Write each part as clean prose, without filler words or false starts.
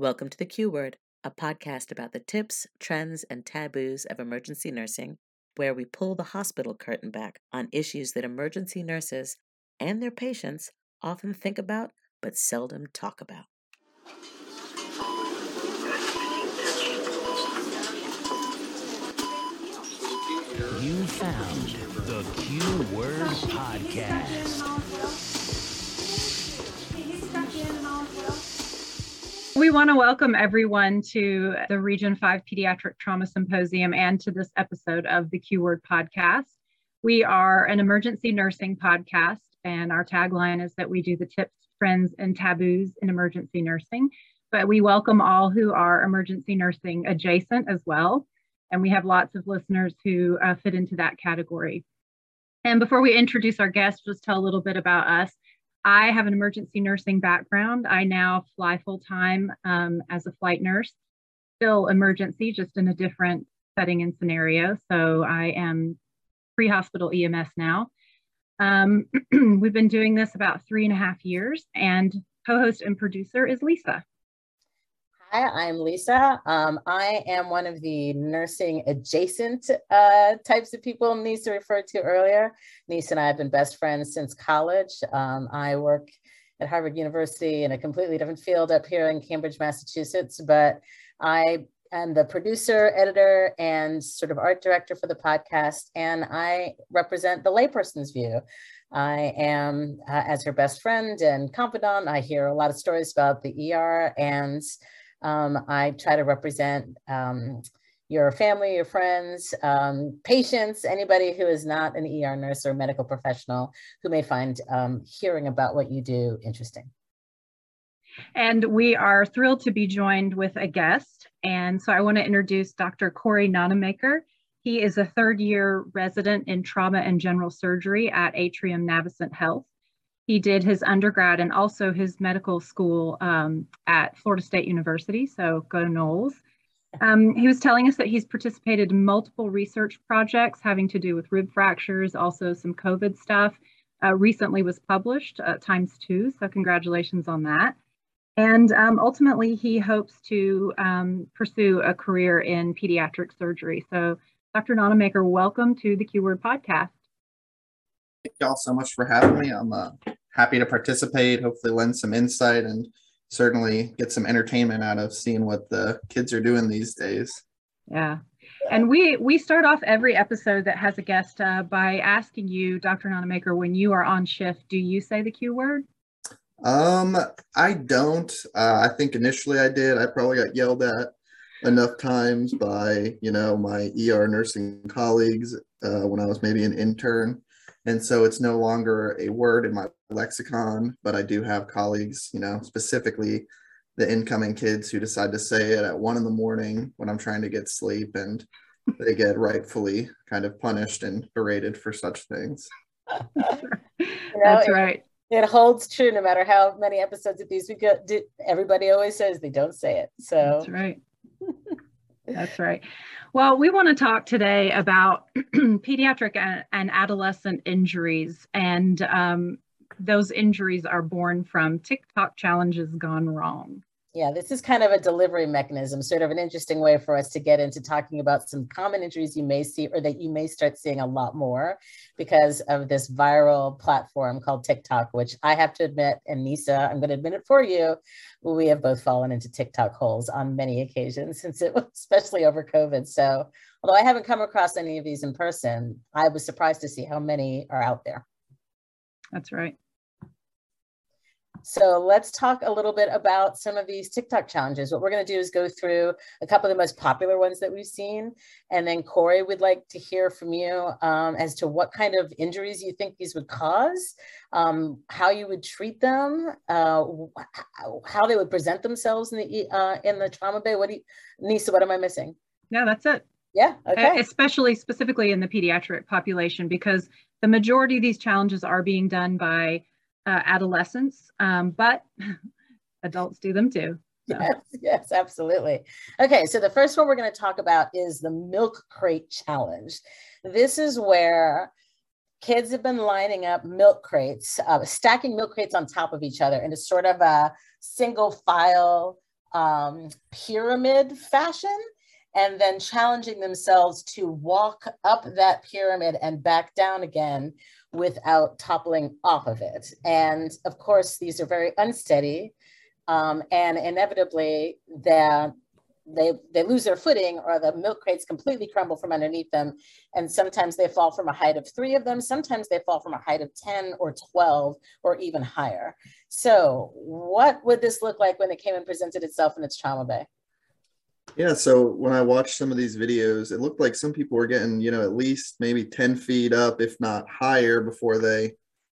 Welcome to The Q Word, a podcast about the tips, trends, and taboos of emergency nursing, where we pull the hospital curtain back on issues that emergency nurses and their patients often think about but seldom talk about. You found The Q Word Podcast. We want to welcome everyone to the Region 5 Pediatric Trauma Symposium and to this episode of The Q Word Podcast. We are an emergency nursing podcast, and our tagline is that we do the tips, trends, and taboos in emergency nursing, but we welcome all who are emergency nursing adjacent as well. And we have lots of listeners who fit into that category. And before we introduce our guests, just tell a little bit about us. I have an emergency nursing background. I now fly full-time as a flight nurse, still emergency, just in a different setting and scenario. So I am pre-hospital EMS now. We've been doing this about 3.5 years, and co-host and producer is Lisa. Hi, I'm Lisa. I am one of the nursing adjacent types of people Nyssa referred to earlier. Nyssa and I have been best friends since college. I work at Harvard University in a completely different field up here in Cambridge, Massachusetts, but I am the producer, editor, and sort of art director for the podcast, and I represent the layperson's view. I am, as her best friend and confidant, I hear a lot of stories about the ER, and I try to represent your family, your friends, patients, anybody who is not an ER nurse or medical professional who may find hearing about what you do interesting. And we are thrilled to be joined with a guest. And so I want to introduce Dr. Corey Nonnemacher. He is a third-year resident in trauma and general surgery at Atrium Navicent Health. He did his undergrad and also his medical school at Florida State University, so go Noles. He was telling us that he's participated in multiple research projects having to do with rib fractures, also some COVID stuff. Recently was published, Times 2, so congratulations on that. And ultimately, he hopes to pursue a career in pediatric surgery. So Dr. Nonnemacher, welcome to the Q Word Podcast. Thank y'all so much for having me. I'm happy to participate, hopefully lend some insight and certainly get some entertainment out of seeing what the kids are doing these days. Yeah. And we start off every episode that has a guest by asking you, Dr. Nonnemacher, when you are on shift, do you say the Q word? I don't. I think initially I did. I probably got yelled at enough times by, my ER nursing colleagues when I was maybe an intern. And so it's no longer a word in my lexicon, but I do have colleagues, specifically the incoming kids who decide to say it at 1 a.m. when I'm trying to get sleep, and they get rightfully kind of punished and berated for such things. That's right. It holds true no matter how many episodes of these we go. Everybody always says they don't say it. So that's right. That's right. Well, we want to talk today about pediatric and adolescent injuries, and those injuries are born from TikTok challenges gone wrong. Yeah, this is kind of a delivery mechanism, sort of an interesting way for us to get into talking about some common injuries you may see, or that you may start seeing a lot more because of this viral platform called TikTok, which I have to admit, and Nyssa, I'm going to admit it for you, we have both fallen into TikTok holes on many occasions, since it was especially over COVID. So although I haven't come across any of these in person, I was surprised to see how many are out there. That's right. So let's talk a little bit about some of these TikTok challenges. What we're going to do is go through a couple of the most popular ones that we've seen. And then Corey, we'd like to hear from you as to what kind of injuries you think these would cause, how you would treat them, how they would present themselves in the trauma bay. Nyssa, what am I missing? No, that's it. Yeah, okay. Specifically in the pediatric population, because the majority of these challenges are being done by adolescents, but adults do them too. So. Yes, absolutely. Okay, so the first one we're going to talk about is the Milk Crate Challenge. This is where kids have been lining up milk crates, stacking milk crates on top of each other in a sort of a single file pyramid fashion, and then challenging themselves to walk up that pyramid and back down again without toppling off of it. And of course, these are very unsteady, and inevitably they lose their footing, or the milk crates completely crumble from underneath them. And sometimes they fall from a height of 3 of them. Sometimes they fall from a height of 10 or 12 or even higher. So what would this look like when it came and presented itself in its trauma bay? Yeah, so when I watched some of these videos, it looked like some people were getting, you know, at least maybe 10 feet up, if not higher, before they,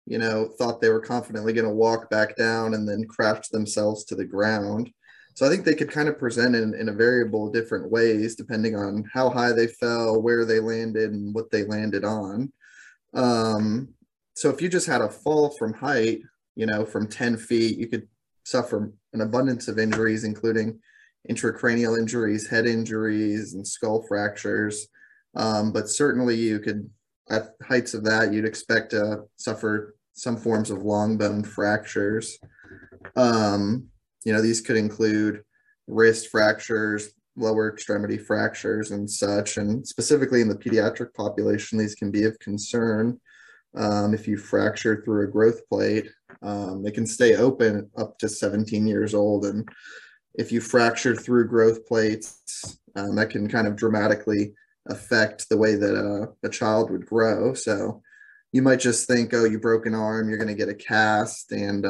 you know, thought they were confidently going to walk back down and then crash themselves to the ground. So I think they could kind of present in a variable of different ways, depending on how high they fell, where they landed, and what they landed on. So if you just had a fall from height, you know, from 10 feet, you could suffer an abundance of injuries, including intracranial injuries, head injuries, and skull fractures. But certainly you could, at heights of that, you'd expect to suffer some forms of long bone fractures. You know, these could include wrist fractures, lower extremity fractures, and such. And specifically in the pediatric population, these can be of concern. If you fracture through a growth plate, they can stay open up to 17 years old. And if you fracture through growth plates, that can kind of dramatically affect the way that a child would grow. So you might just think, oh, you broke an arm, you're going to get a cast, and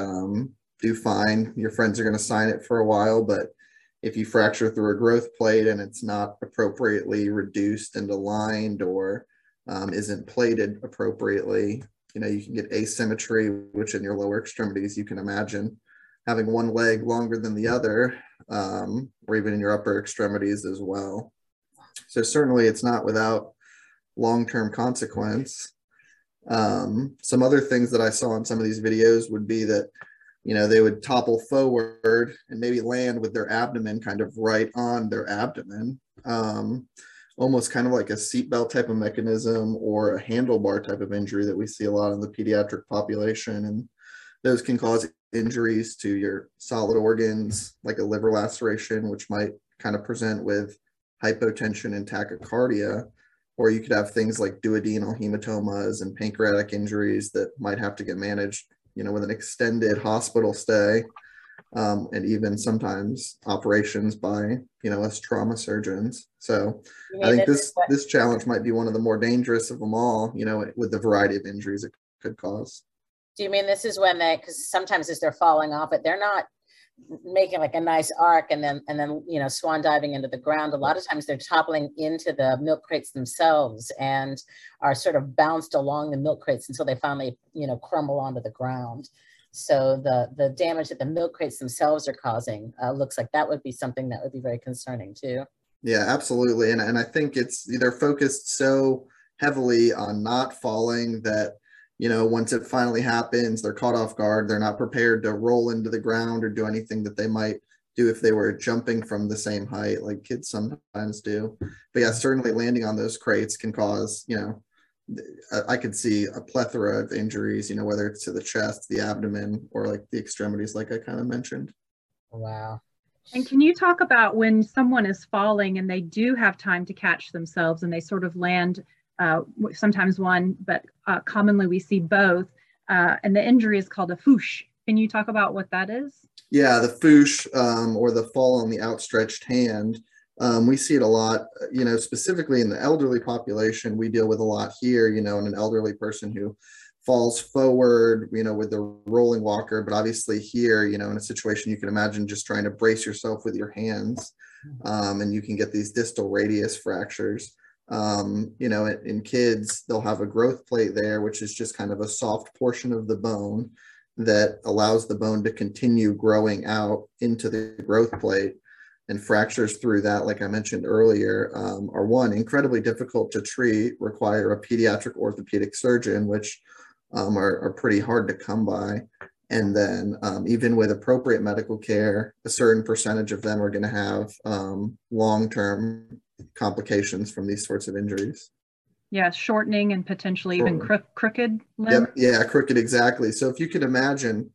do fine. Your friends are going to sign it for a while. But if you fracture through a growth plate and it's not appropriately reduced and aligned, or isn't plated appropriately, you know, you can get asymmetry, which in your lower extremities, you can imagine having one leg longer than the other, or even in your upper extremities as well. So certainly it's not without long-term consequence. Some other things that I saw in some of these videos would be that, you know, they would topple forward and maybe land with their abdomen kind of right on their abdomen, almost kind of like a seatbelt type of mechanism or a handlebar type of injury that we see a lot in the pediatric population. And those can cause injuries to your solid organs, like a liver laceration, which might kind of present with hypotension and tachycardia. Or you could have things like duodenal hematomas and pancreatic injuries that might have to get managed, you know, with an extended hospital stay, and even sometimes operations by, you know, us trauma surgeons. So I think this challenge might be one of the more dangerous of them all, you know, with the variety of injuries it could cause. Do you mean this is when they, because sometimes as they're falling off it, they're not making like a nice arc and then, you know, swan diving into the ground. A lot of times they're toppling into the milk crates themselves and are sort of bounced along the milk crates until they finally, you know, crumble onto the ground. So the damage that the milk crates themselves are causing looks like that would be something that would be very concerning too. Yeah, absolutely. And I think it's, they're focused so heavily on not falling that, you know, once it finally happens, they're caught off guard. They're not prepared to roll into the ground or do anything that they might do if they were jumping from the same height, like kids sometimes do. But yeah, certainly landing on those crates can cause, you know, I could see a plethora of injuries, you know, whether it's to the chest, the abdomen, or like the extremities, like I kind of mentioned. Wow. And can you talk about when someone is falling and they do have time to catch themselves and they sort of land, sometimes one, but commonly we see both. And the injury is called a foosh. Can you talk about what that is? Yeah, the foosh, or the fall on the outstretched hand. We see it a lot, you know, specifically in the elderly population. We deal with a lot here, you know, in an elderly person who falls forward, you know, with the rolling walker. But obviously here, you know, in a situation, you can imagine just trying to brace yourself with your hands, and you can get these distal radius fractures. You know, in kids, they'll have a growth plate there, which is just kind of a soft portion of the bone that allows the bone to continue growing out into the growth plate, and fractures through that, like I mentioned earlier, are one, incredibly difficult to treat, require a pediatric orthopedic surgeon, which are pretty hard to come by. And then even with appropriate medical care, a certain percentage of them are going to have long-term complications from these sorts of injuries. Yeah, shortening and potentially even crooked limb. Yep. Yeah, crooked, exactly. So if you could imagine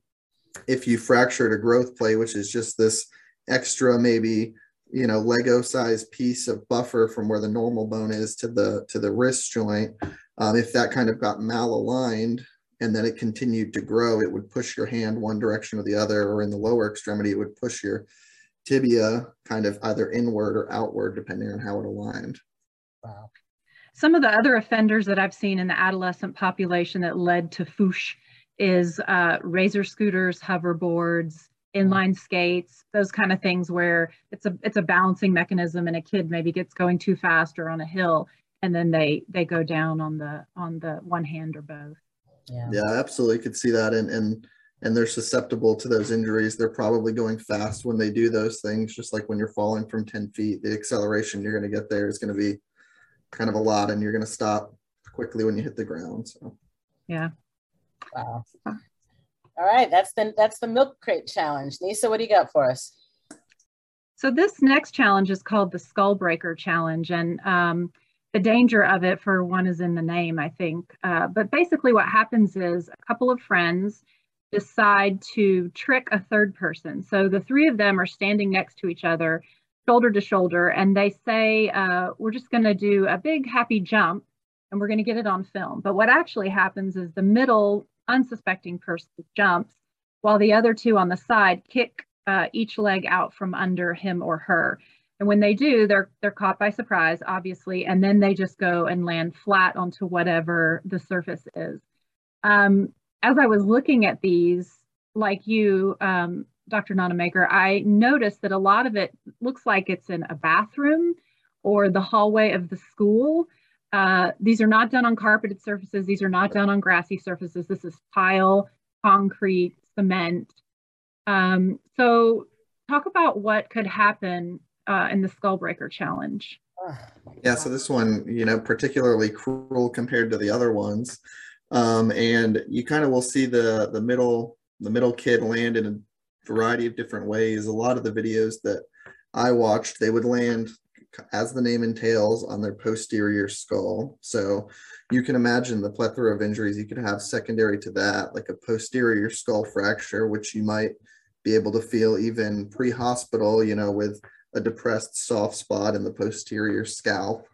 if you fractured a growth plate, which is just this extra maybe, you know, Lego sized piece of buffer from where the normal bone is to the wrist joint. If that kind of got malaligned and then it continued to grow, it would push your hand one direction or the other, or in the lower extremity, it would push your tibia kind of either inward or outward, depending on how it aligned. Wow. Some of the other offenders that I've seen in the adolescent population that led to FOOSH is razor scooters, hoverboards, inline skates, those kind of things where it's a balancing mechanism, and a kid maybe gets going too fast or on a hill, and then they go down on the one hand or both. Yeah, yeah, absolutely. Could see that, and they're susceptible to those injuries. They're probably going fast when they do those things, just like when you're falling from 10 feet, the acceleration you're going to get there is going to be kind of a lot, and you're going to stop quickly when you hit the ground. So. Yeah. Wow. All right, that's the Milk Crate Challenge. Nyssa, what do you got for us? So this next challenge is called the Skullbreaker Challenge, and the danger of it, for one, is in the name, I think. But basically what happens is a couple of friends decide to trick a third person. So the three of them are standing next to each other, shoulder to shoulder, and they say, we're just going to do a big happy jump and we're going to get it on film. But what actually happens is the middle unsuspecting person jumps while the other two on the side kick each leg out from under him or her. And when they do, they're caught by surprise, obviously, and then they just go and land flat onto whatever the surface is. As I was looking at these, like you, Dr. Nonnemacher, I noticed that a lot of it looks like it's in a bathroom or the hallway of the school. These are not done on carpeted surfaces. These are not done on grassy surfaces. This is tile, concrete, cement. So talk about what could happen in the Skullbreaker Challenge. Yeah, so this one, you know, particularly cruel compared to the other ones. And you kind of will see the middle kid land in a variety of different ways. A lot of the videos that I watched, they would land, as the name entails, on their posterior skull. So you can imagine the plethora of injuries you could have secondary to that, like a posterior skull fracture, which you might be able to feel even pre-hospital, you know, with a depressed soft spot in the posterior scalp.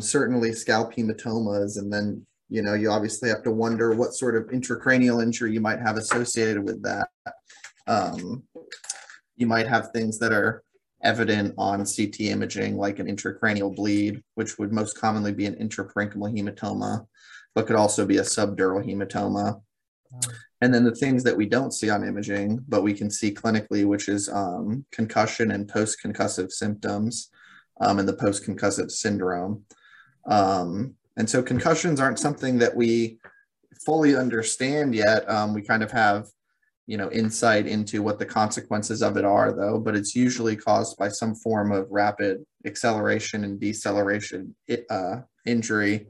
Certainly scalp hematomas, and then, you know, you obviously have to wonder what sort of intracranial injury you might have associated with that. You might have things that are evident on CT imaging, like an intracranial bleed, which would most commonly be an intraparenchymal hematoma, but could also be a subdural hematoma. Wow. And then the things that we don't see on imaging, but we can see clinically, which is concussion and post-concussive symptoms and the post-concussive syndrome. And so concussions aren't something that we fully understand yet. We kind of have, you know, insight into what the consequences of it are, though, but it's usually caused by some form of rapid acceleration and deceleration injury,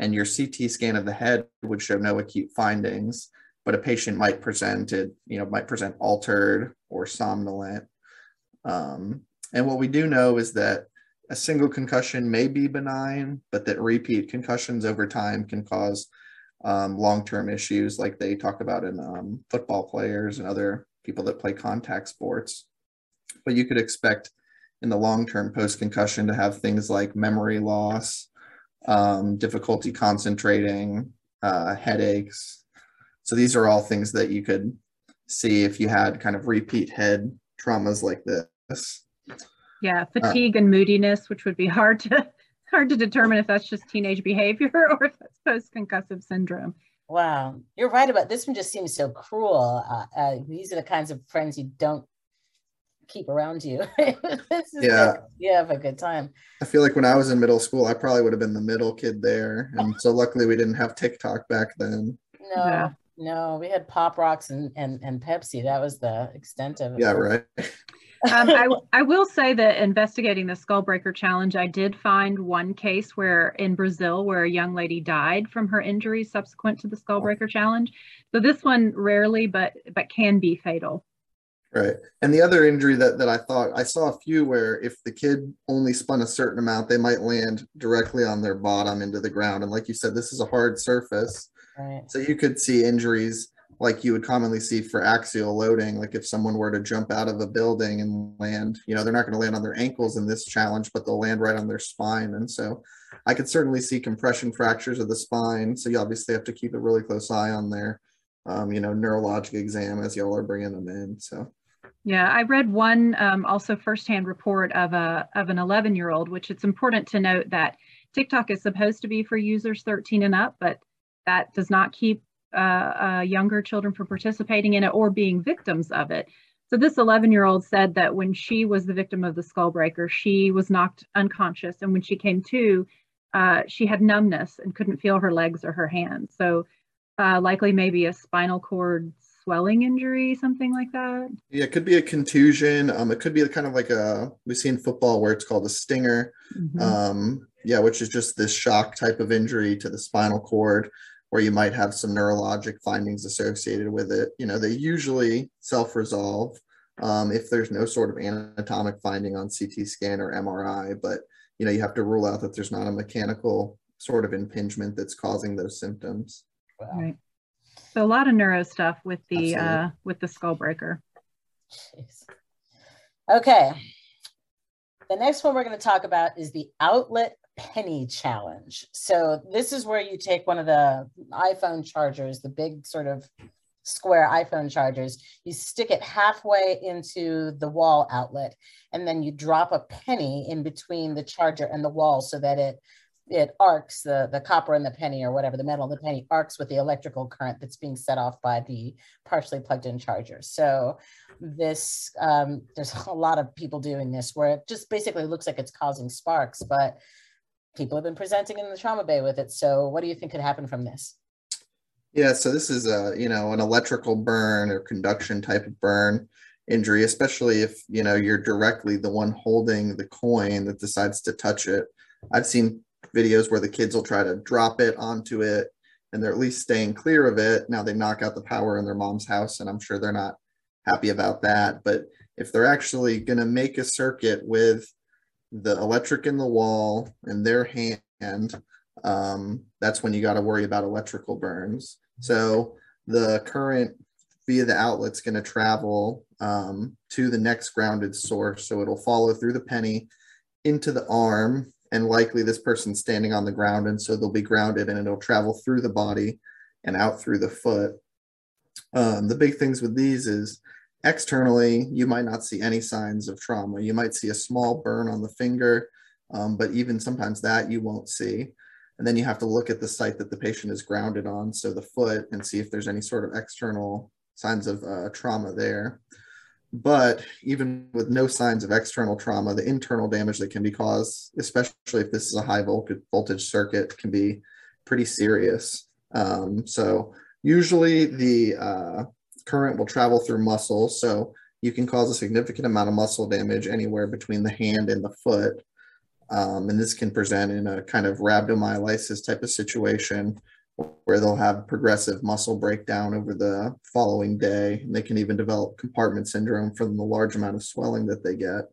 and your CT scan of the head would show no acute findings, but a patient might present it, you know, might present altered or somnolent. And what we do know is that a single concussion may be benign, but that repeat concussions over time can cause long-term issues, like they talk about in football players and other people that play contact sports. But you could expect in the long-term post-concussion to have things like memory loss, difficulty concentrating, headaches. So these are all things that you could see if you had kind of repeat head traumas like this. Yeah, fatigue and moodiness, which would be hard to determine if that's just teenage behavior or if that's post-concussive syndrome. Wow, you're right about this one. Just seems so cruel. These are the kinds of friends you don't keep around you. This is, yeah, like, you have a good time. I feel like when I was in middle school, I probably would have been the middle kid there, and so luckily we didn't have TikTok back then. No, yeah. No, we had Pop Rocks and Pepsi. That was the extent of it. Yeah, right. I will say that investigating the Skullbreaker Challenge, I did find one case where in Brazil where a young lady died from her injuries subsequent to the Skullbreaker Challenge. So this one rarely, but can be fatal. Right. And the other injury that I thought, I saw a few where if the kid only spun a certain amount, they might land directly on their bottom into the ground. And like you said, this is a hard surface. Right. So you could see injuries like you would commonly see for axial loading. Like if someone were to jump out of a building and land, you know, they're not going to land on their ankles in this challenge, but they'll land right on their spine. And so I could certainly see compression fractures of the spine. So you obviously have to keep a really close eye on their, you know, neurologic exam as y'all are bringing them in. So. Yeah, I read one also firsthand report of an 11-year-old, which it's important to note that TikTok is supposed to be for users 13 and up, but that does not keep younger children from participating in it or being victims of it. So this 11-year-old said that when she was the victim of the Skullbreaker, she was knocked unconscious, and when she came to, she had numbness and couldn't feel her legs or her hands. So likely maybe a spinal cord swelling injury, something like that. Yeah, it could be a contusion. It could be kind of like a, we see in football where it's called a stinger. Mm-hmm. Yeah, which is just this shock type of injury to the spinal cord, where you might have some neurologic findings associated with it. You know, they usually self-resolve if there's no sort of anatomic finding on CT scan or MRI, but, you know, you have to rule out that there's not a mechanical sort of impingement that's causing those symptoms. Wow. Right. So a lot of neuro stuff with the Skullbreaker. Jeez. Okay. The next one we're going to talk about is the outlet penny challenge. So this is where you take one of the iPhone chargers, the big sort of square iPhone chargers, you stick it halfway into the wall outlet, and then you drop a penny in between the charger and the wall so that it arcs, the copper in the penny or whatever, the metal in the penny arcs with the electrical current that's being set off by the partially plugged in charger. So this, there's a lot of people doing this where it just basically looks like it's causing sparks, but people have been presenting in the trauma bay with it. So what do you think could happen from this? Yeah, so this is a, you know, an electrical burn or conduction type of burn injury, especially if, you know, you're directly the one holding the coin that decides to touch it. I've seen videos where the kids will try to drop it onto it and they're at least staying clear of it. Now they knock out the power in their mom's house, and I'm sure they're not happy about that. But if they're actually going to make a circuit with the electric in the wall and their hand, that's when you got to worry about electrical burns. So the current via the outlet's going to travel to the next grounded source. So it'll follow through the penny into the arm, and likely this person's standing on the ground, and so they'll be grounded, and it'll travel through the body and out through the foot. The big things with these is externally, you might not see any signs of trauma. You might see a small burn on the finger, but even sometimes that you won't see. And then you have to look at the site that the patient is grounded on, so the foot, and see if there's any sort of external signs of trauma there. But even with no signs of external trauma, the internal damage that can be caused, especially if this is a high voltage circuit, can be pretty serious. So usually the current will travel through muscle, so you can cause a significant amount of muscle damage anywhere between the hand and the foot. And this can present in a kind of rhabdomyolysis type of situation, where they'll have progressive muscle breakdown over the following day. And they can even develop compartment syndrome from the large amount of swelling that they get.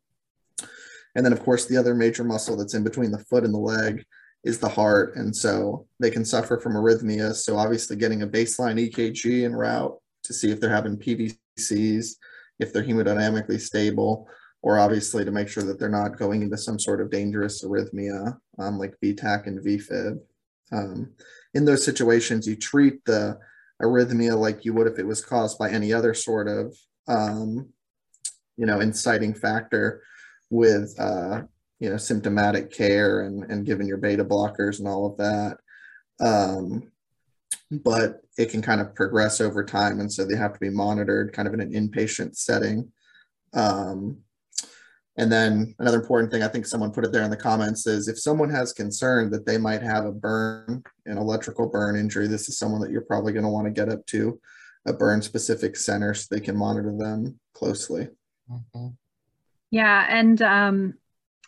And then, of course, the other major muscle that's in between the foot and the leg is the heart. And so they can suffer from arrhythmia. So obviously getting a baseline EKG en route to see if they're having PVCs, if they're hemodynamically stable, or obviously to make sure that they're not going into some sort of dangerous arrhythmia like VTAC and VFib. In those situations, you treat the arrhythmia like you would if it was caused by any other sort of, you know, inciting factor with, you know, symptomatic care and giving your beta blockers and all of that. But it can kind of progress over time, and so they have to be monitored kind of in an inpatient setting. And then another important thing, I think someone put it there in the comments, is if someone has concern that they might have a burn, an electrical burn injury, this is someone that you're probably going to want to get up to a burn specific center so they can monitor them closely. Mm-hmm. Yeah. And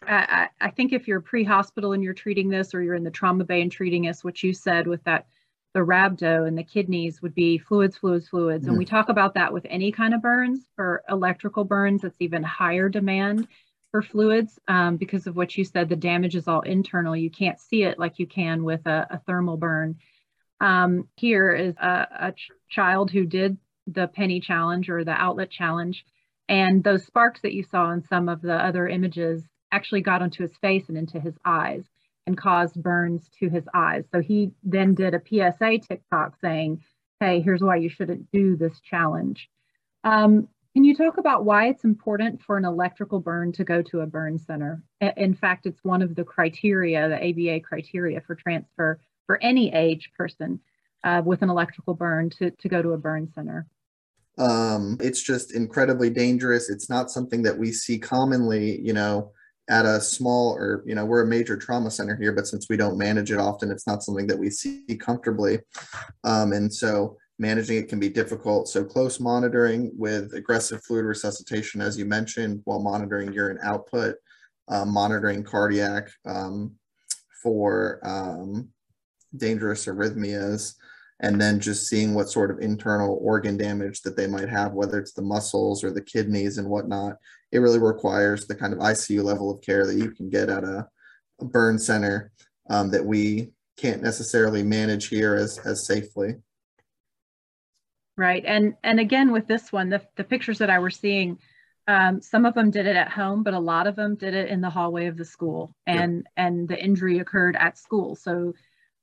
I think if you're pre-hospital and you're treating this, or you're in the trauma bay and treating this, what you said with that, the rhabdo and the kidneys would be fluids. Mm-hmm. And we talk about that with any kind of burns. For electrical burns, it's even higher demand for fluids because of what you said, the damage is all internal. You can't see it like you can with a thermal burn. Here is a child who did the penny challenge or the outlet challenge, and those sparks that you saw in some of the other images actually got onto his face and into his eyes and caused burns to his eyes. So he then did a PSA TikTok saying, hey, here's why you shouldn't do this challenge. Can you talk about why it's important for an electrical burn to go to a burn center? In fact, it's one of the criteria, the ABA criteria for transfer for any age person with an electrical burn to go to a burn center. It's just incredibly dangerous. It's not something that we see commonly, you know, at a small or, you know, we're a major trauma center here, but since we don't manage it often, it's not something that we see comfortably. And so managing it can be difficult. So close monitoring with aggressive fluid resuscitation, as you mentioned, while monitoring urine output, monitoring cardiac for dangerous arrhythmias, and then just seeing what sort of internal organ damage that they might have, whether it's the muscles or the kidneys and whatnot. It really requires the kind of ICU level of care that you can get at a burn center that we can't necessarily manage here as safely. Right, and again with this one, the pictures that I were seeing, some of them did it at home, but a lot of them did it in the hallway of the school, and, yeah, and the injury occurred at school. So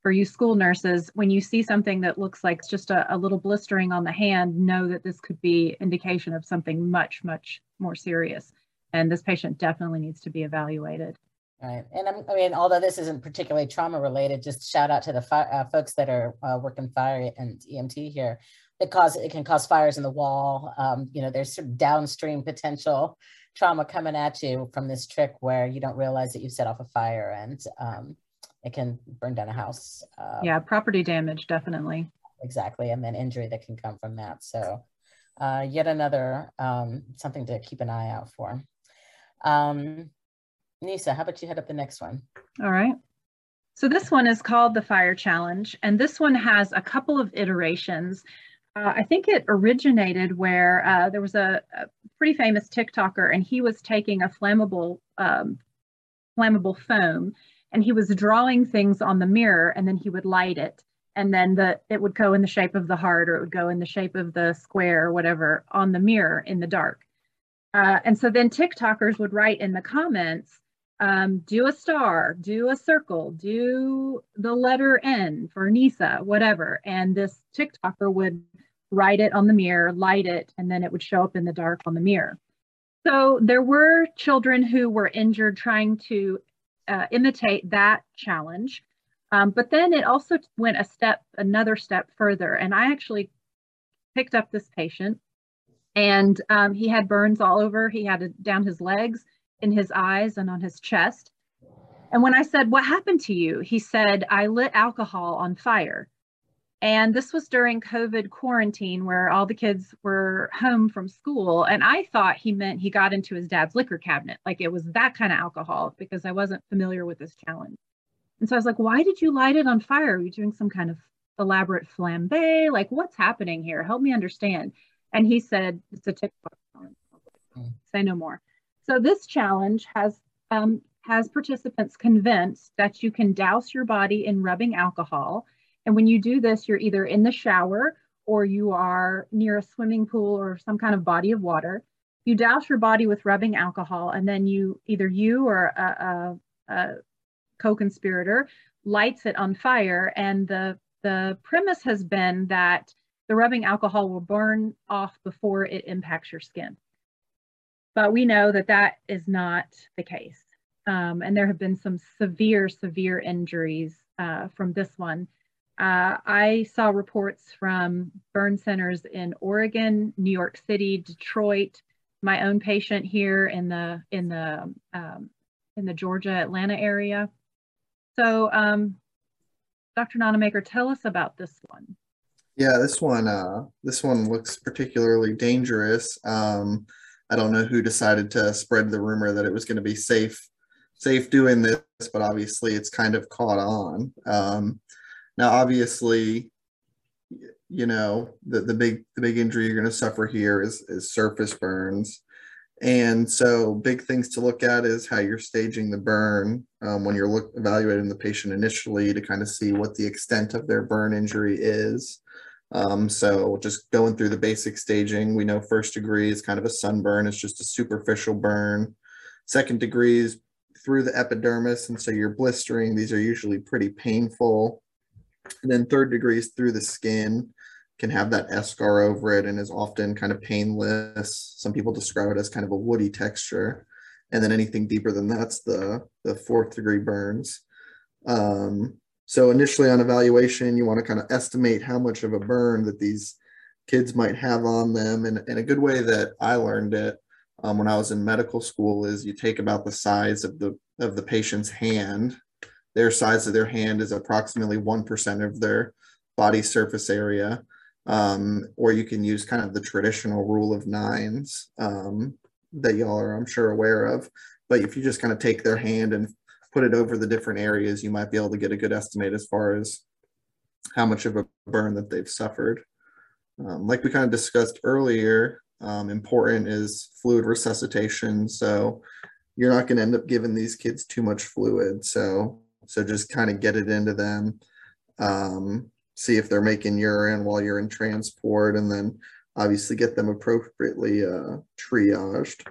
for you school nurses, when you see something that looks like just a little blistering on the hand, know that this could be indication of something much, much more serious. And this patient definitely needs to be evaluated. Right. And I mean, although this isn't particularly trauma related, just shout out to the folks that are working fire and EMT here. It can cause fires in the wall. You know, there's sort of downstream potential trauma coming at you from this trick where you don't realize that you've set off a fire, and it can burn down a house. Yeah, property damage, definitely. Exactly, and then injury that can come from that. So yet another, something to keep an eye out for. Nyssa, how about you head up the next one? All right. So this one is called the Fire Challenge, and this one has a couple of iterations. I think it originated where there was a pretty famous TikToker, and he was taking a flammable foam, and he was drawing things on the mirror, and then he would light it, and then it would go in the shape of the heart, or it would go in the shape of the square or whatever on the mirror in the dark. And so then TikTokers would write in the comments, do a star, do a circle, do the letter N for Nyssa, whatever. And this TikToker would write it on the mirror, light it, and then it would show up in the dark on the mirror. So there were children who were injured trying to imitate that challenge. But then it also went another step further. And I actually picked up this patient, and he had burns all over. He had down his legs, in his eyes, and on his chest. And when I said, what happened to you? He said, I lit alcohol on fire. And this was during COVID quarantine, where all the kids were home from school. And I thought he meant he got into his dad's liquor cabinet. Like, it was that kind of alcohol, because I wasn't familiar with this challenge. And so I was like, why did you light it on fire? Are you doing some kind of elaborate flambe? Like, what's happening here? Help me understand. And he said, it's a TikTok challenge. Say no more. So this challenge has participants convinced that you can douse your body in rubbing alcohol. And when you do this, you're either in the shower or you are near a swimming pool or some kind of body of water. You douse your body with rubbing alcohol, and then you or a co-conspirator lights it on fire. And the premise has been that the rubbing alcohol will burn off before it impacts your skin. But we know that that is not the case. And there have been some severe, severe injuries from this one. I saw reports from burn centers in Oregon, New York City, Detroit, my own patient here in the Georgia, Atlanta area. So Dr. Nonnemacher, tell us about this one. Yeah, this one looks particularly dangerous. I don't know who decided to spread the rumor that it was going to be safe doing this, but obviously it's kind of caught on. Now, obviously, you know, the big injury you're going to suffer here is surface burns. And so big things to look at is how you're staging the burn when you're evaluating the patient initially, to kind of see what the extent of their burn injury is. So just going through the basic staging, we know first degree is kind of a sunburn. It's just a superficial burn. Second degree is through the epidermis, and so you're blistering. These are usually pretty painful. And then third degree is through the skin, can have that eschar over it and is often kind of painless. Some people describe it as kind of a woody texture. And then anything deeper than that's the fourth degree burns. So initially on evaluation, you want to kind of estimate how much of a burn that these kids might have on them. And a good way that I learned it when I was in medical school is you take about the size of the patient's hand. Their size of their hand is approximately 1% of their body surface area. Or you can use kind of the traditional rule of nines that y'all are, I'm sure, aware of. But if you just kind of take their hand and put it over the different areas, you might be able to get a good estimate as far as how much of a burn that they've suffered. Like we kind of discussed earlier, important is fluid resuscitation. So you're not going to end up giving these kids too much fluid. So just kind of get it into them, see if they're making urine while you're in transport, and then obviously get them appropriately triaged.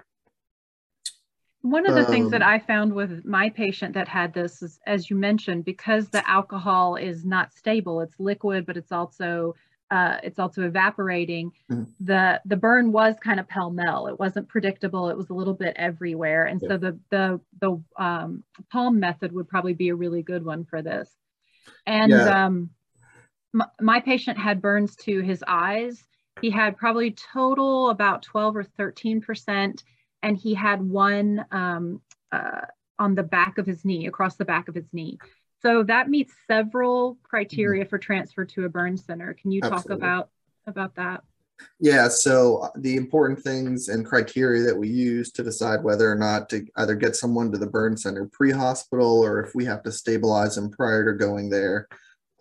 One of the things that I found with my patient that had this is, as you mentioned, because the alcohol is not stable, it's liquid, but it's also evaporating. Mm-hmm. The burn was kind of pell-mell. It wasn't predictable. It was a little bit everywhere. And yeah. So the palm method would probably be a really good one for this. And yeah. My patient had burns to his eyes. He had probably total about 12 or 13%. And he had one on the back of his knee, across the back of his knee. So that meets several criteria for transfer to a burn center. Can you Absolutely. Talk about that? Yeah, so the important things and criteria that we use to decide whether or not to either get someone to the burn center pre-hospital or if we have to stabilize them prior to going there.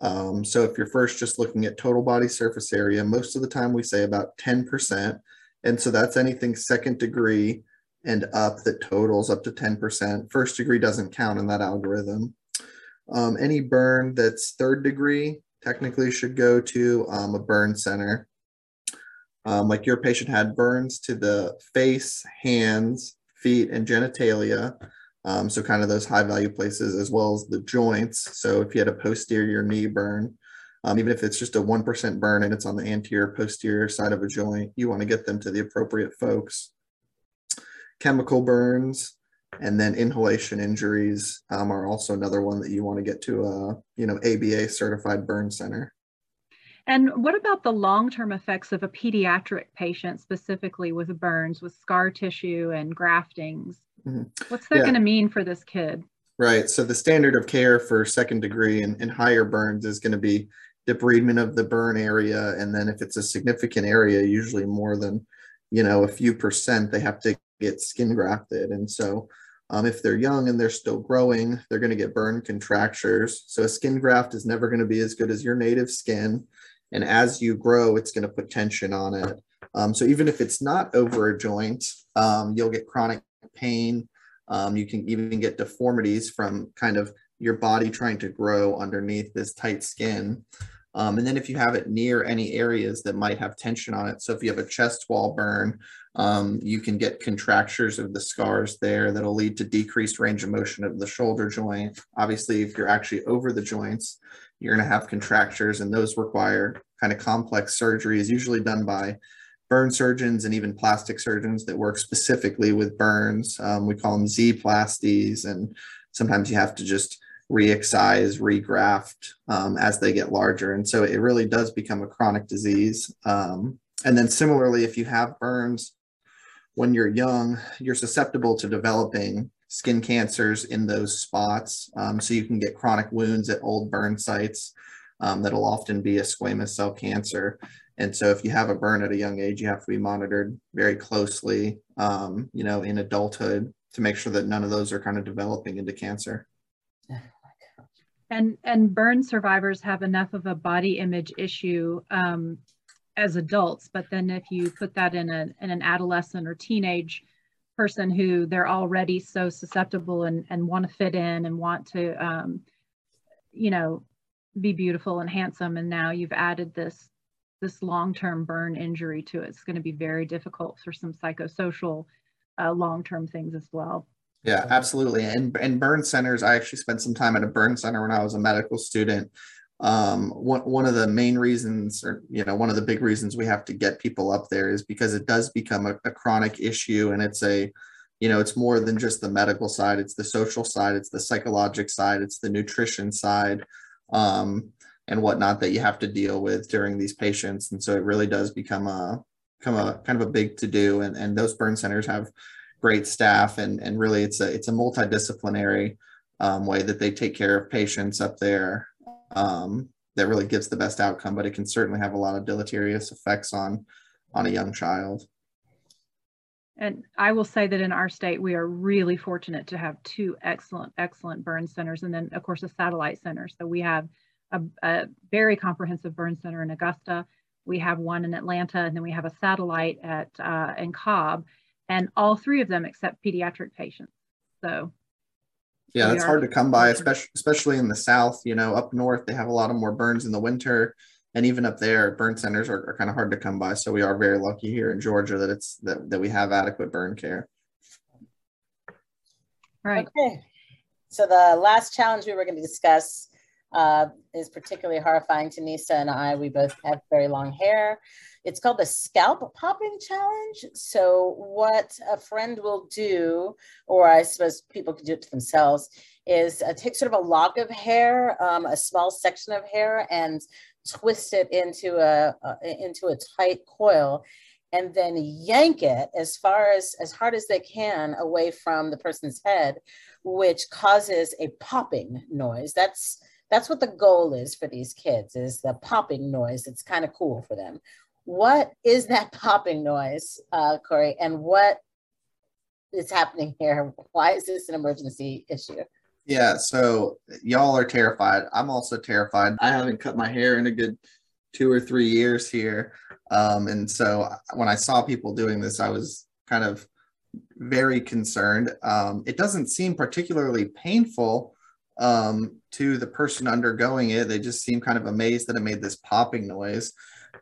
So if you're first just looking at total body surface area, most of the time we say about 10%. And so that's anything second degree and up that totals up to 10%. First degree doesn't count in that algorithm. Any burn that's third degree technically should go to a burn center. Like your patient had burns to the face, hands, feet, and genitalia. So kind of those high value places, as well as the joints. So if you had a posterior knee burn, even if it's just a 1% burn and it's on the anterior posterior side of a joint, you want to get them to the appropriate folks. Chemical burns and then inhalation injuries are also another one that you want to get to a, ABA certified burn center. And what about the long-term effects of a pediatric patient specifically with burns, with scar tissue and graftings? Mm-hmm. What's that yeah. going to mean for this kid? Right. So the standard of care for second degree and higher burns is going to be debridement of the burn area. And then if it's a significant area, usually more than, a few percent, they have to get skin grafted. And so if they're young and they're still growing, they're going to get burn contractures. So a skin graft is never going to be as good as your native skin. And as you grow, it's going to put tension on it. So even if it's not over a joint, you'll get chronic pain. You can even get deformities from kind of your body trying to grow underneath this tight skin. And then if you have it near any areas that might have tension on it, so if you have a chest wall burn, you can get contractures of the scars there that'll lead to decreased range of motion of the shoulder joint. Obviously, if you're actually over the joints, you're going to have contractures, and those require kind of complex surgeries, usually done by burn surgeons and even plastic surgeons that work specifically with burns. We call them Z-plasties, and sometimes you have to just re-excise, regraft as they get larger. And so it really does become a chronic disease. And then similarly, if you have burns when you're young, you're susceptible to developing skin cancers in those spots. So you can get chronic wounds at old burn sites that'll often be a squamous cell cancer. And so if you have a burn at a young age, you have to be monitored very closely, in adulthood to make sure that none of those are kind of developing into cancer. And burn survivors have enough of a body image issue as adults, but then if you put that in an adolescent or teenage person who they're already so susceptible and want to fit in and want to, be beautiful and handsome, and now you've added this this long-term burn injury to it. It's going to be very difficult for some psychosocial long-term things as well. Yeah, absolutely. And burn centers, I actually spent some time at a burn center when I was a medical student. One of the main reasons, or, you know, one of the big reasons we have to get people up there is because it does become a chronic issue, and it's a, you know, it's more than just the medical side. It's the social side, it's the psychological side, it's the nutrition side, and whatnot that you have to deal with during these patients. And so it really does become a kind of a big to do. And those burn centers have great staff, and really it's a multidisciplinary way that they take care of patients up there. That really gives the best outcome, but it can certainly have a lot of deleterious effects on a young child. And I will say that in our state, we are really fortunate to have two excellent, excellent burn centers, and then of course a satellite center. So we have a very comprehensive burn center in Augusta. We have one in Atlanta, and then we have a satellite at in Cobb, and all three of them accept pediatric patients. So. Yeah, that's hard to come by, especially in the South. You know, up north, they have a lot of more burns in the winter. And even up there, burn centers are kind of hard to come by. So we are very lucky here in Georgia that that we have adequate burn care. Right. Okay. So the last challenge we were going to discuss is particularly horrifying to Nyssa and I. We both have very long hair. It's called the Scalp Popping Challenge. So what a friend will do, or I suppose people can do it to themselves, is take sort of a log of hair, a small section of hair, and twist it into a tight coil, and then yank it as hard as they can away from the person's head, which causes a popping noise. That's what the goal is for these kids, is the popping noise. It's kind of cool for them. What is that popping noise, Corey? And what is happening here? Why is this an emergency issue? Yeah, so y'all are terrified. I'm also terrified. I haven't cut my hair in a good 2 or 3 years here. And so when I saw people doing this, I was kind of very concerned. It doesn't seem particularly painful to the person undergoing it. They just seem kind of amazed that it made this popping noise.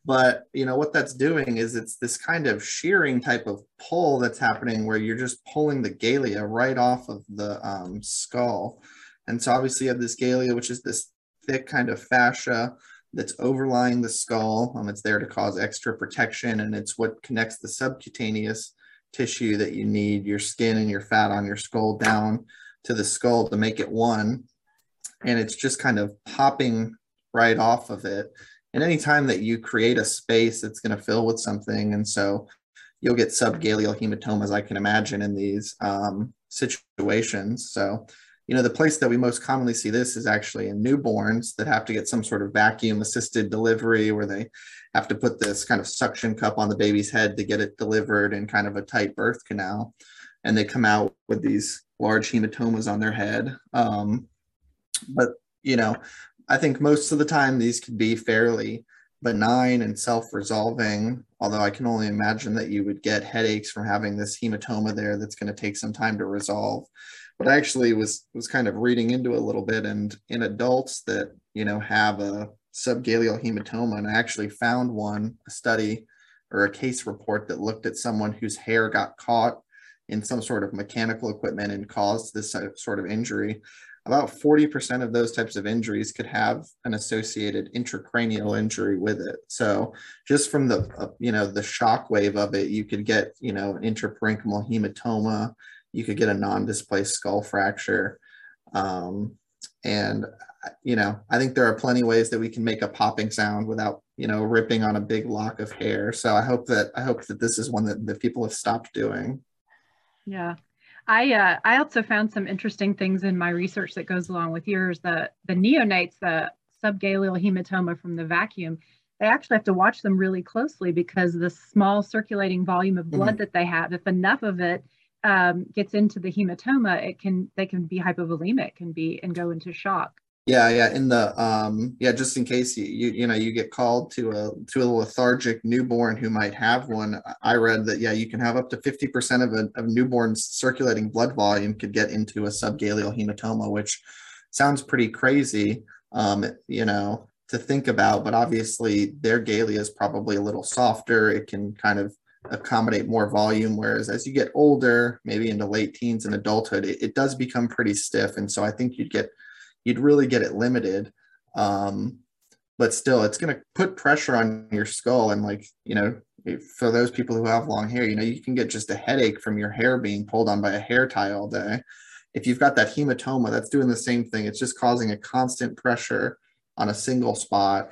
But, you know, what that's doing is it's this kind of shearing type of pull that's happening, where you're just pulling the galea right off of the skull. And so obviously you have this galea, which is this thick kind of fascia that's overlying the skull. It's there to cause extra protection, and it's what connects the subcutaneous tissue that you need, your skin and your fat on your skull, down to the skull to make it one. And it's just kind of popping right off of it. And anytime that you create a space, it's going to fill with something. And so you'll get subgaleal hematomas, I can imagine, in these situations. So, you know, the place that we most commonly see this is actually in newborns that have to get some sort of vacuum assisted delivery, where they have to put this kind of suction cup on the baby's head to get it delivered in kind of a tight birth canal. And they come out with these large hematomas on their head. But, you know, I think most of the time these could be fairly benign and self-resolving, although I can only imagine that you would get headaches from having this hematoma there that's going to take some time to resolve. But I actually was kind of reading into a little bit, and in adults that, you know, have a subgaleal hematoma, and I actually found a study or a case report that looked at someone whose hair got caught in some sort of mechanical equipment and caused this sort of injury. About 40% of those types of injuries could have an associated intracranial injury with it. So just from the, you know, the shock wave of it, you could get, you know, an intraparenchymal hematoma, you could get a non-displaced skull fracture. And, you know, I think there are plenty of ways that we can make a popping sound without, you know, ripping on a big lock of hair. So I hope that this is one that people have stopped doing. Yeah. I also found some interesting things in my research that goes along with yours. The neonates, the subgaleal hematoma from the vacuum, they actually have to watch them really closely, because the small circulating volume of blood that they have, if enough of it gets into the hematoma, they can be hypovolemic and go into shock. Yeah. In the just in case you get called to a lethargic newborn who might have one, I read that you can have up to 50% of newborn's circulating blood volume could get into a subgaleal hematoma, which sounds pretty crazy. You know, to think about, but obviously their galea is probably a little softer. It can kind of accommodate more volume, whereas as you get older, maybe into late teens and adulthood, it does become pretty stiff. And so I think you'd really get it limited. But still, it's going to put pressure on your skull. And like, you know, for those people who have long hair, you know, you can get just a headache from your hair being pulled on by a hair tie all day. If you've got that hematoma, that's doing the same thing. It's just causing a constant pressure on a single spot.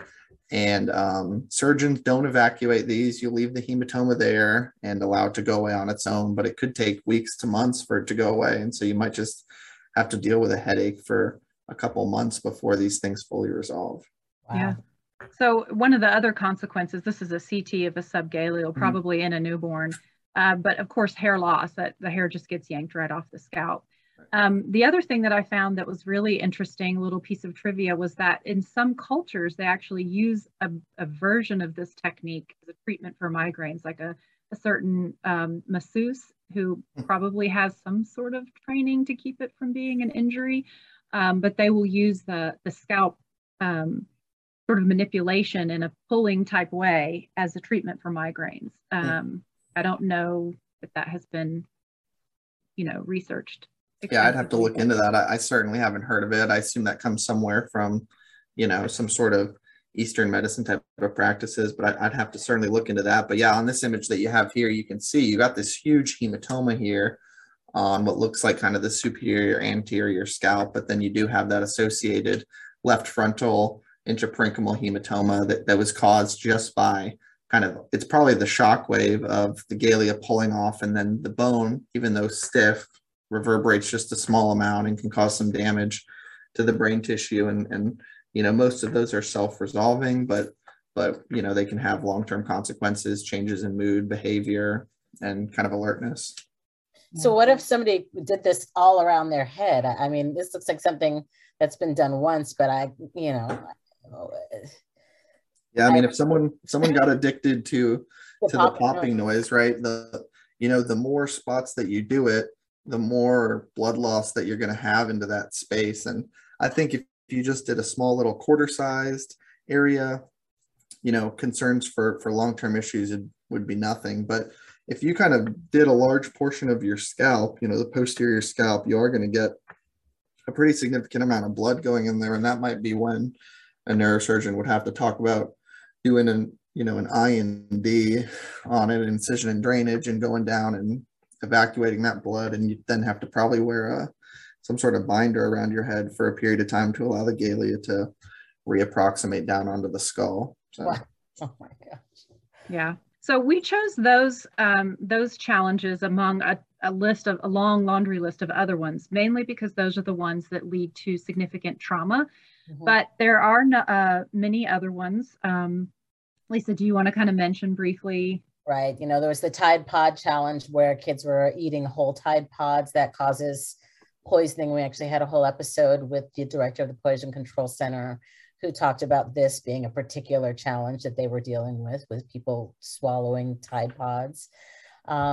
And surgeons don't evacuate these. You leave the hematoma there and allow it to go away on its own, but it could take weeks to months for it to go away. And so you might just have to deal with a headache for a couple months before these things fully resolve. Wow. Yeah. So one of the other consequences, this is a CT of a subgaleal, probably in a newborn, but of course hair loss, that the hair just gets yanked right off the scalp. The other thing that I found that was really interesting, little piece of trivia, was that in some cultures, they actually use a version of this technique as a treatment for migraines, like a certain masseuse who probably has some sort of training to keep it from being an injury, but they will use the scalp sort of manipulation in a pulling type way as a treatment for migraines. I don't know if that has been, you know, researched. Yeah, I'd have to look into that. I certainly haven't heard of it. I assume that comes somewhere from, you know, some sort of Eastern medicine type of practices, but I'd have to certainly look into that. But yeah, on this image that you have here, you can see you got this huge hematoma here on what looks like kind of the superior anterior scalp, but then you do have that associated left frontal intraparinchymal hematoma that was caused just by kind of, it's probably the shock wave of the galea pulling off, and then the bone, even though stiff, reverberates just a small amount and can cause some damage to the brain tissue. And you know, most of those are self-resolving, but you know, they can have long-term consequences, changes in mood, behavior, and kind of alertness. So what if somebody did this all around their head? I mean, this looks like something that's been done once, but I, you know. Yeah, I mean, if someone got addicted to the popping noise, right? You know, the more spots that you do it, the more blood loss that you're going to have into that space. And I think if you just did a small little quarter-sized area, you know, concerns for long-term issues would be nothing. But if you kind of did a large portion of your scalp, you know, the posterior scalp, you are going to get a pretty significant amount of blood going in there. And that might be when a neurosurgeon would have to talk about doing an IND on it, incision and drainage, and going down and evacuating that blood, and you then have to probably wear some sort of binder around your head for a period of time to allow the galea to reapproximate down onto the skull. So. Wow. Oh my gosh. Yeah. So we chose those challenges among a list of a long laundry list of other ones, mainly because those are the ones that lead to significant trauma. Mm-hmm. But there are many other ones. Lisa, do you want to kind of mention briefly? Right. You know, there was the Tide Pod challenge where kids were eating whole Tide Pods. That causes poisoning. We actually had a whole episode with the director of the Poison Control Center who talked about this being a particular challenge that they were dealing with people swallowing Tide Pods.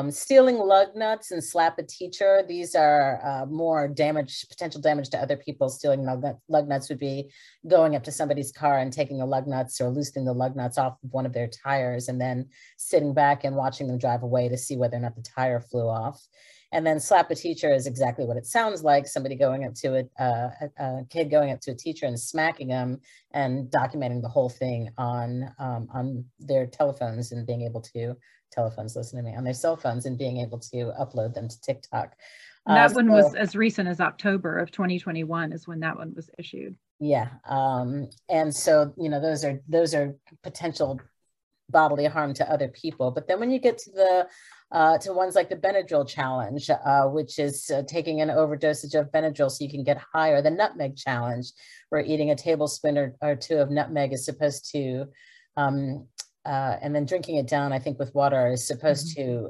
Stealing lug nuts and slap a teacher. These are more damage, potential damage to other people. Stealing lug nuts would be going up to somebody's car and taking the lug nuts or loosening the lug nuts off of one of their tires and then sitting back and watching them drive away to see whether or not the tire flew off. And then slap a teacher is exactly what it sounds like. Somebody going up to a kid going up to a teacher and smacking them and documenting the whole thing on their telephones and being able to on their cell phones and being able to upload them to TikTok. That one was as recent as October of 2021 is when that one was issued. Yeah. And so, you know, those are potential bodily harm to other people. But then when you get to the to ones like the Benadryl challenge, which is taking an overdosage of Benadryl so you can get high, or the nutmeg challenge, where eating a tablespoon or two of nutmeg is supposed to and then drinking it down, I think, with water is supposed to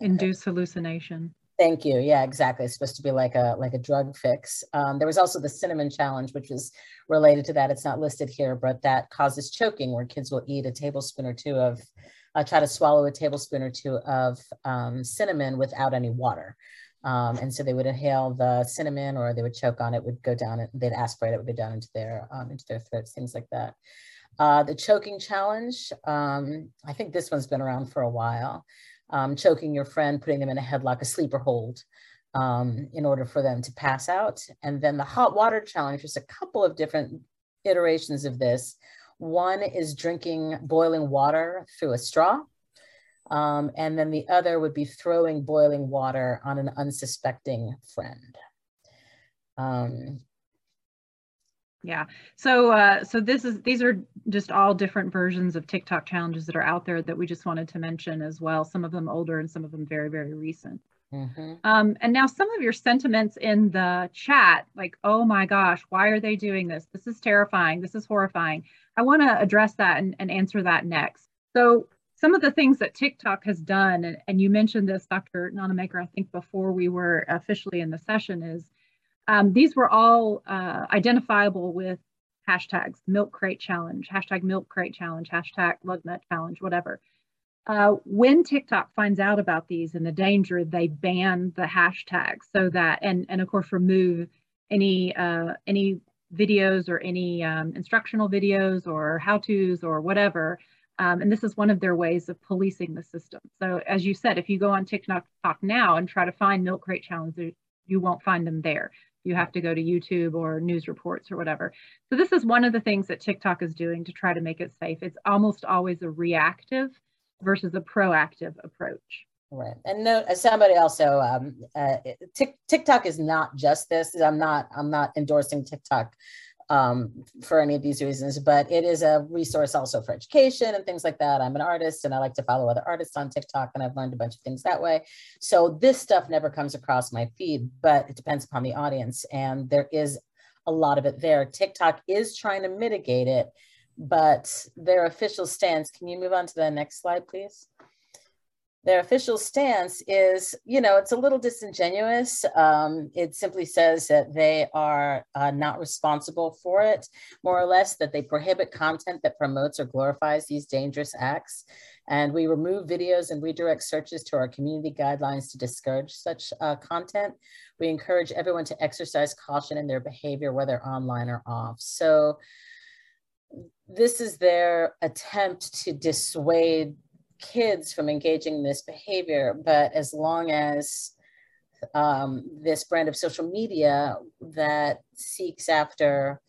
induce hallucination. Thank you. Yeah, exactly. It's supposed to be like a drug fix. There was also the cinnamon challenge, which was related to that. It's not listed here, but that causes choking, where kids will eat a tablespoon or two of, try to swallow a tablespoon or two of cinnamon without any water. And so they would inhale the cinnamon, or they would choke on it, would go down, they'd aspirate it, would go down into their throats, things like that. The choking challenge, I think this one's been around for a while. Choking your friend, putting them in a headlock, a sleeper hold, in order for them to pass out. And then the hot water challenge, there's a couple of different iterations of this. One is drinking boiling water through a straw. And then the other would be throwing boiling water on an unsuspecting friend. Yeah, so these are just all different versions of TikTok challenges that are out there that we just wanted to mention as well. Some of them older and some of them very, very recent. Mm-hmm. And now some of your sentiments in the chat, like, oh my gosh, why are they doing this? This is terrifying. This is horrifying. I want to address that and answer that next. So some of the things that TikTok has done, and you mentioned this, Dr. Nonnemacher, I think before we were officially in the session, is these were all identifiable with hashtags, Milk Crate Challenge, hashtag Milk Crate Challenge, hashtag Lug Nut Challenge, whatever. When TikTok finds out about these and the danger, they ban the hashtags, so that, and of course remove any videos or any instructional videos or how-tos or whatever. And this is one of their ways of policing the system. So as you said, if you go on TikTok now and try to find Milk Crate Challenge, you won't find them there. You have to go to YouTube or news reports or whatever. So this is one of the things that TikTok is doing to try to make it safe. It's almost always a reactive versus a proactive approach. Right, and no, somebody also, TikTok is not just this. I'm not endorsing TikTok for any of these reasons, but it is a resource also for education and things like that. I'm an artist and I like to follow other artists on TikTok, and I've learned a bunch of things that way. So this stuff never comes across my feed, but it depends upon the audience, and there is a lot of it there. TikTok is trying to mitigate it, but their official stance, can you move on to the next slide, please? Their official stance is, you know, it's a little disingenuous. It simply says that they are not responsible for it, more or less, that they prohibit content that promotes or glorifies these dangerous acts. And we remove videos and redirect searches to our community guidelines to discourage such content. We encourage everyone to exercise caution in their behavior, whether online or off. So this is their attempt to dissuade kids from engaging in this behavior, but as long as this brand of social media that seeks after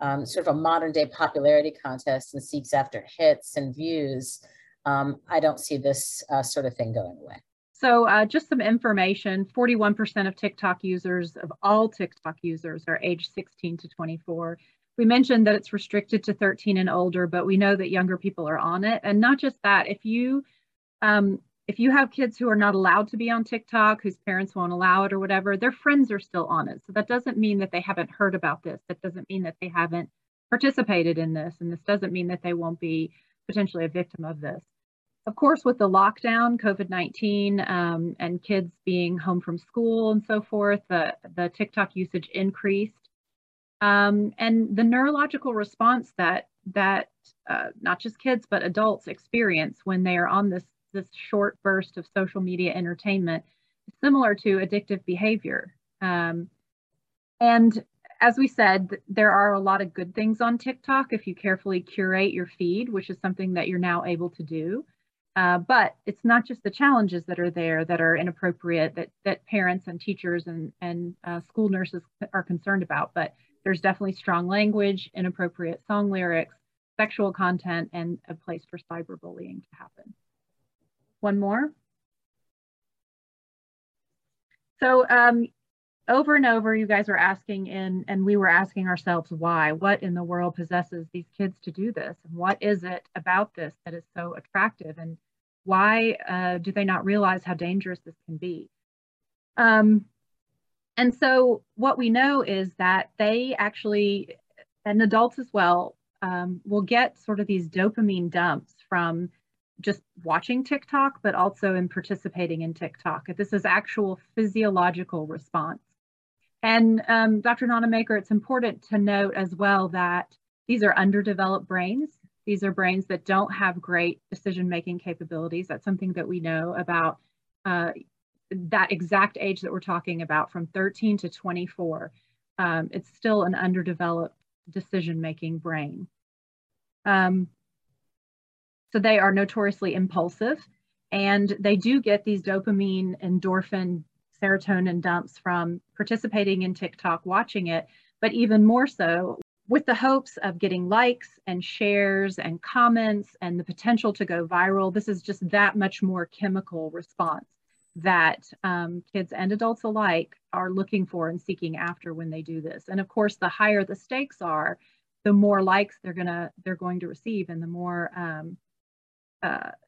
sort of a modern day popularity contest and seeks after hits and views, I don't see this sort of thing going away. So just some information, 41% of TikTok users, of all TikTok users, are age 16 to 24. We mentioned that it's restricted to 13 and older, but we know that younger people are on it. And not just that, if you have kids who are not allowed to be on TikTok, whose parents won't allow it or whatever, their friends are still on it. So that doesn't mean that they haven't heard about this. That doesn't mean that they haven't participated in this. And this doesn't mean that they won't be potentially a victim of this. Of course, with the lockdown, COVID-19, and kids being home from school and so forth, the TikTok usage increased. And the neurological response that not just kids, but adults experience when they are on this short burst of social media entertainment is similar to addictive behavior. And as we said, there are a lot of good things on TikTok if you carefully curate your feed, which is something that you're now able to do. But it's not just the challenges that are there that are inappropriate, that parents and teachers and school nurses are concerned about, but there's definitely strong language, inappropriate song lyrics, sexual content, and a place for cyberbullying to happen. One more. So over and over, you guys are asking, and we were asking ourselves why. What in the world possesses these kids to do this? And what is it about this that is so attractive? And why do they not realize how dangerous this can be? And so what we know is that they actually, and adults as well, will get sort of these dopamine dumps from just watching TikTok, but also in participating in TikTok. This is actual physiological response. And Dr. Nonnemacher, it's important to note as well that these are underdeveloped brains. These are brains that don't have great decision-making capabilities. That's something that we know about that exact age that we're talking about, from 13 to 24, it's still an underdeveloped decision-making brain. So they are notoriously impulsive, and they do get these dopamine, endorphin, serotonin dumps from participating in TikTok, watching it, but even more so with the hopes of getting likes and shares and comments and the potential to go viral. This is just that much more chemical response that kids and adults alike are looking for and seeking after when they do this. And of course, the higher the stakes are, the more likes they're going to receive, and the more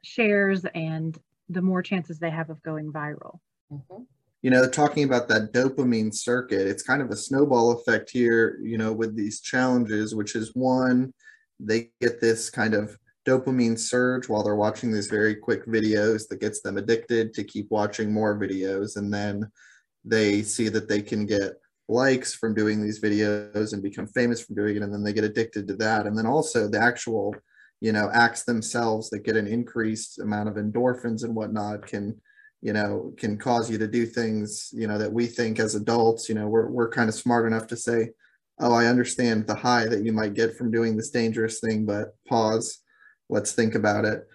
shares and the more chances they have of going viral. Mm-hmm. You know, talking about that dopamine circuit, it's kind of a snowball effect here, you know, with these challenges, which is one, they get this kind of dopamine surge while they're watching these very quick videos that gets them addicted to keep watching more videos. And then they see that they can get likes from doing these videos and become famous from doing it. And then they get addicted to that. And then also the actual, you know, acts themselves that get an increased amount of endorphins and whatnot can cause you to do things, you know, that we think as adults, you know, we're kind of smart enough to say, oh, I understand the high that you might get from doing this dangerous thing, but pause, let's think about it.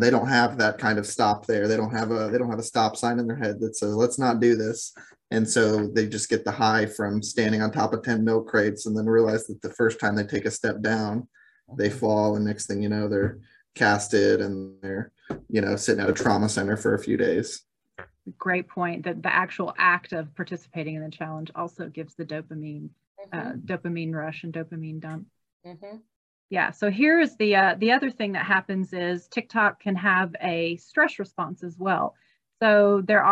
They don't have that kind of stop there. They don't have a stop sign in their head that says, let's not do this. And so they just get the high from standing on top of 10 milk crates and then realize that the first time they take a step down, they fall, and next thing you know, they're casted and they're, you know, sitting at a trauma center for a few days. Great point, that the actual act of participating in the challenge also gives the dopamine, dopamine rush and dopamine dump. Mm-hmm. Yeah, so here's the other thing that happens is TikTok can have a stress response as well. So there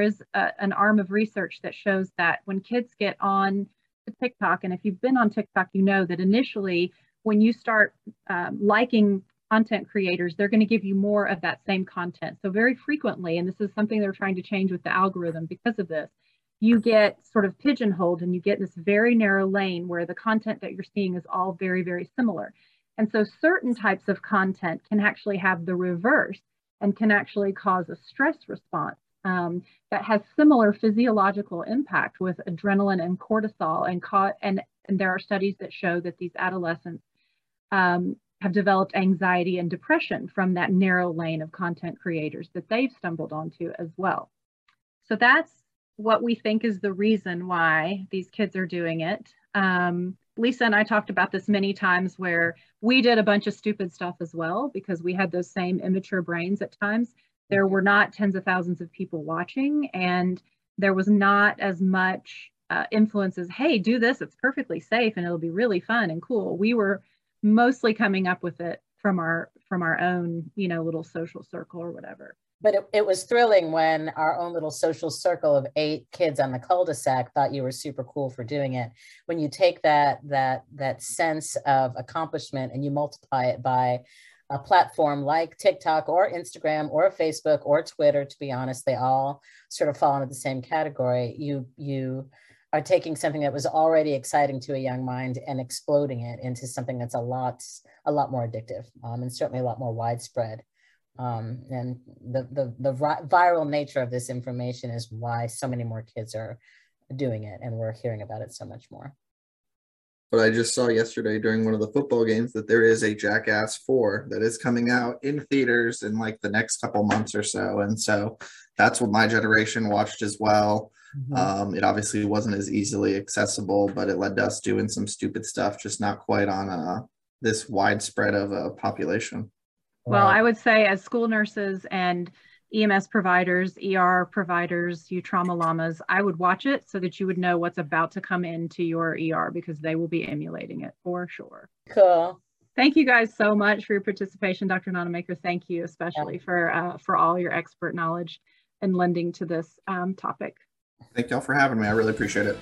is an arm of research that shows that when kids get on TikTok, and if you've been on TikTok, you know that initially when you start liking content creators, they're going to give you more of that same content. So very frequently, and this is something they're trying to change with the algorithm because of this, you get sort of pigeonholed and you get in this very narrow lane where the content that you're seeing is all very, very similar. And so certain types of content can actually have the reverse and can actually cause a stress response that has similar physiological impact with adrenaline and cortisol. And there are studies that show that these adolescents have developed anxiety and depression from that narrow lane of content creators that they've stumbled onto as well. So that's what we think is the reason why these kids are doing it. Lisa and I talked about this many times, where we did a bunch of stupid stuff as well because we had those same immature brains at times. There were not tens of thousands of people watching, and there was not as much influences, hey, do this, it's perfectly safe and it'll be really fun and cool. We were mostly coming up with it from our own, you know, little social circle or whatever. But it was thrilling when our own little social circle of 8 kids on the cul-de-sac thought you were super cool for doing it. When you take that sense of accomplishment and you multiply it by a platform like TikTok or Instagram or Facebook or Twitter, to be honest, they all sort of fall into the same category. You are taking something that was already exciting to a young mind and exploding it into something that's a lot more addictive, and certainly a lot more widespread. And the viral nature of this information is why so many more kids are doing it, and we're hearing about it so much more. But I just saw yesterday during one of the football games that there is a Jackass 4 that is coming out in theaters in like the next couple months or so. And so that's what my generation watched as well. Mm-hmm. It obviously wasn't as easily accessible, but it led to us doing some stupid stuff, just not quite on this widespread of a population. Well, I would say as school nurses and EMS providers, ER providers, you trauma llamas, I would watch it so that you would know what's about to come into your ER, because they will be emulating it for sure. Cool. Thank you guys so much for your participation, Dr. Nonnemacher. Thank you especially for all your expert knowledge and lending to this topic. Thank y'all for having me. I really appreciate it.